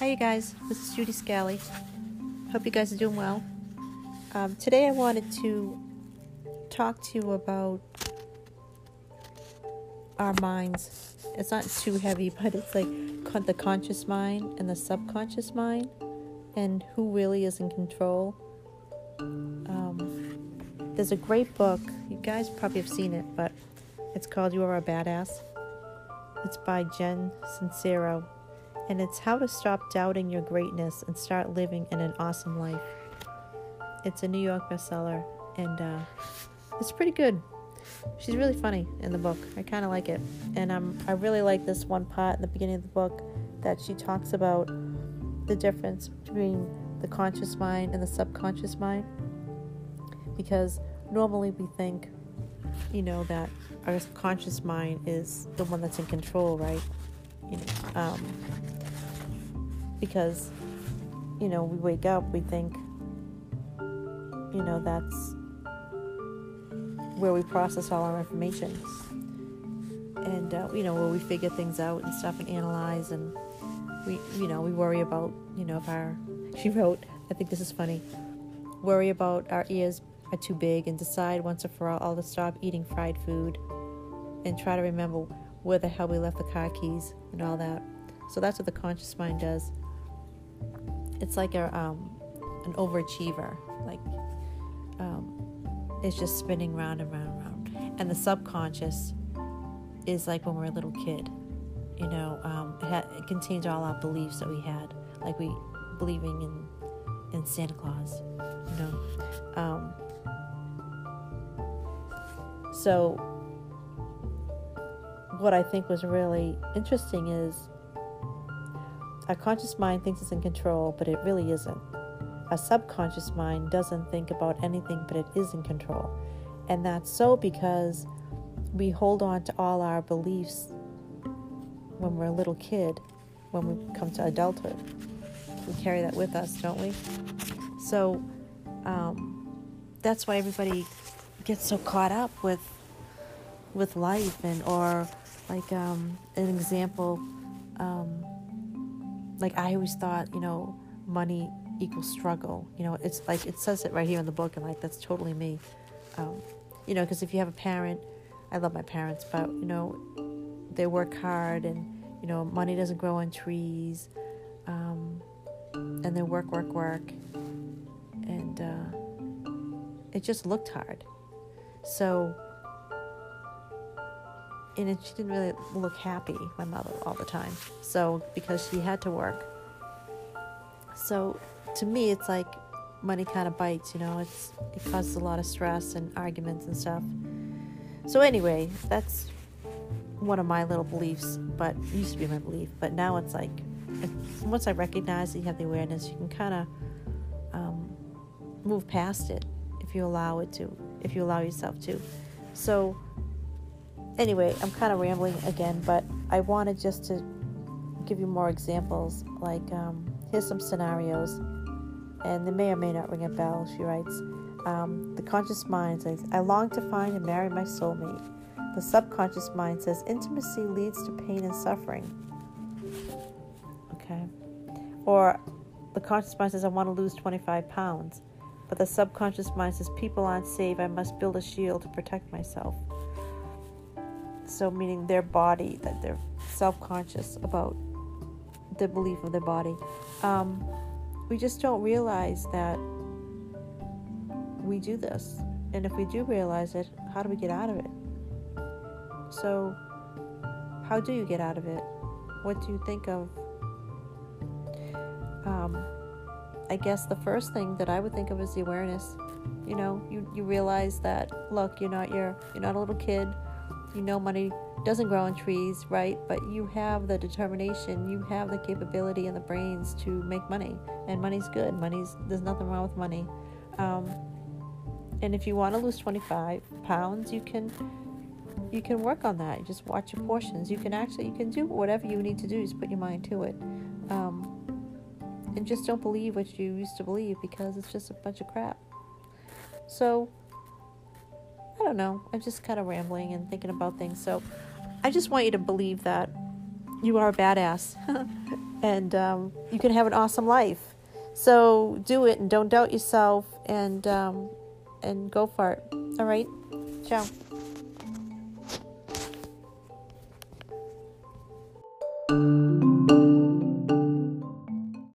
Hi you guys, this is Judy Scalley. Hope you guys are doing well. Today I wanted to talk to you about our minds. It's not too heavy, but it's like the conscious mind and the subconscious mind and who really is in control. There's a great book. You guys probably have seen it, but it's called You Are a Badass. It's by Jen Sincero. And it's how to stop doubting your greatness and start living in an awesome life. It's a New York bestseller, and it's pretty good. She's really funny in the book. I kind of like it. And I really like this one part in the beginning of the book that she talks about the difference between the conscious mind and the subconscious mind. Because normally we think, that our conscious mind is the one that's in control, right? Because, we wake up, we think, that's where we process all our information and, where we figure things out and stuff and analyze, and we worry about, she wrote, I think this is funny, worry about our ears are too big and decide once and for all to stop eating fried food and try to remember where the hell we left the car keys and all that. So that's what the conscious mind does. It's like an overachiever. It's just spinning round and round and round. And the subconscious is like when we're a little kid. It contains all our beliefs that we had, like we believing in Santa Claus. So what I think was really interesting is our conscious mind thinks it's in control, but it really isn't. Our subconscious mind doesn't think about anything, but it is in control. And that's so because we hold on to all our beliefs when we're a little kid. When we come to adulthood, we carry that with us, don't we? So that's why everybody gets so caught up with life, and or like an example, like I always thought, money equals struggle. It's like it says it right here in the book, and like that's totally me. Because if you have a parent, I love my parents, but they work hard, and money doesn't grow on trees, and they work, and it just looked hard. So. And she didn't really look happy, my mother, all the time. So, because she had to work. So, to me, it's like money kind of bites, It causes a lot of stress and arguments and stuff. So, anyway, that's one of my little beliefs, but it used to be my belief. But now it's like, once I recognize that you have the awareness, you can kind of move past it if you allow yourself to. So... anyway, I'm kind of rambling again, but I wanted just to give you more examples. Like, here's some scenarios, and they may or may not ring a bell, she writes. The conscious mind says, I long to find and marry my soulmate. The subconscious mind says, intimacy leads to pain and suffering. Okay. Or the conscious mind says, I want to lose 25 pounds. But the subconscious mind says, people aren't safe. I must build a shield to protect myself. So meaning their body, that they're self-conscious about the belief of their body. We just don't realize that we do this. And if we do realize it, how do we get out of it? So how do you get out of it? What do you think of? I guess the first thing that I would think of is the awareness. You realize that, look, you're not a little kid. Money doesn't grow on trees, right? But you have the determination, you have the capability and the brains to make money. And money's good. There's nothing wrong with money. And if you want to lose 25 pounds, you can work on that. You just watch your portions. You can do whatever you need to do. Just put your mind to it. And just don't believe what you used to believe, because it's just a bunch of crap. So... I don't know. I'm just kind of rambling and thinking about things. So I just want you to believe that You Are a Badass. And you can have an awesome life. So do it and don't doubt yourself, and go for it. All right? Ciao.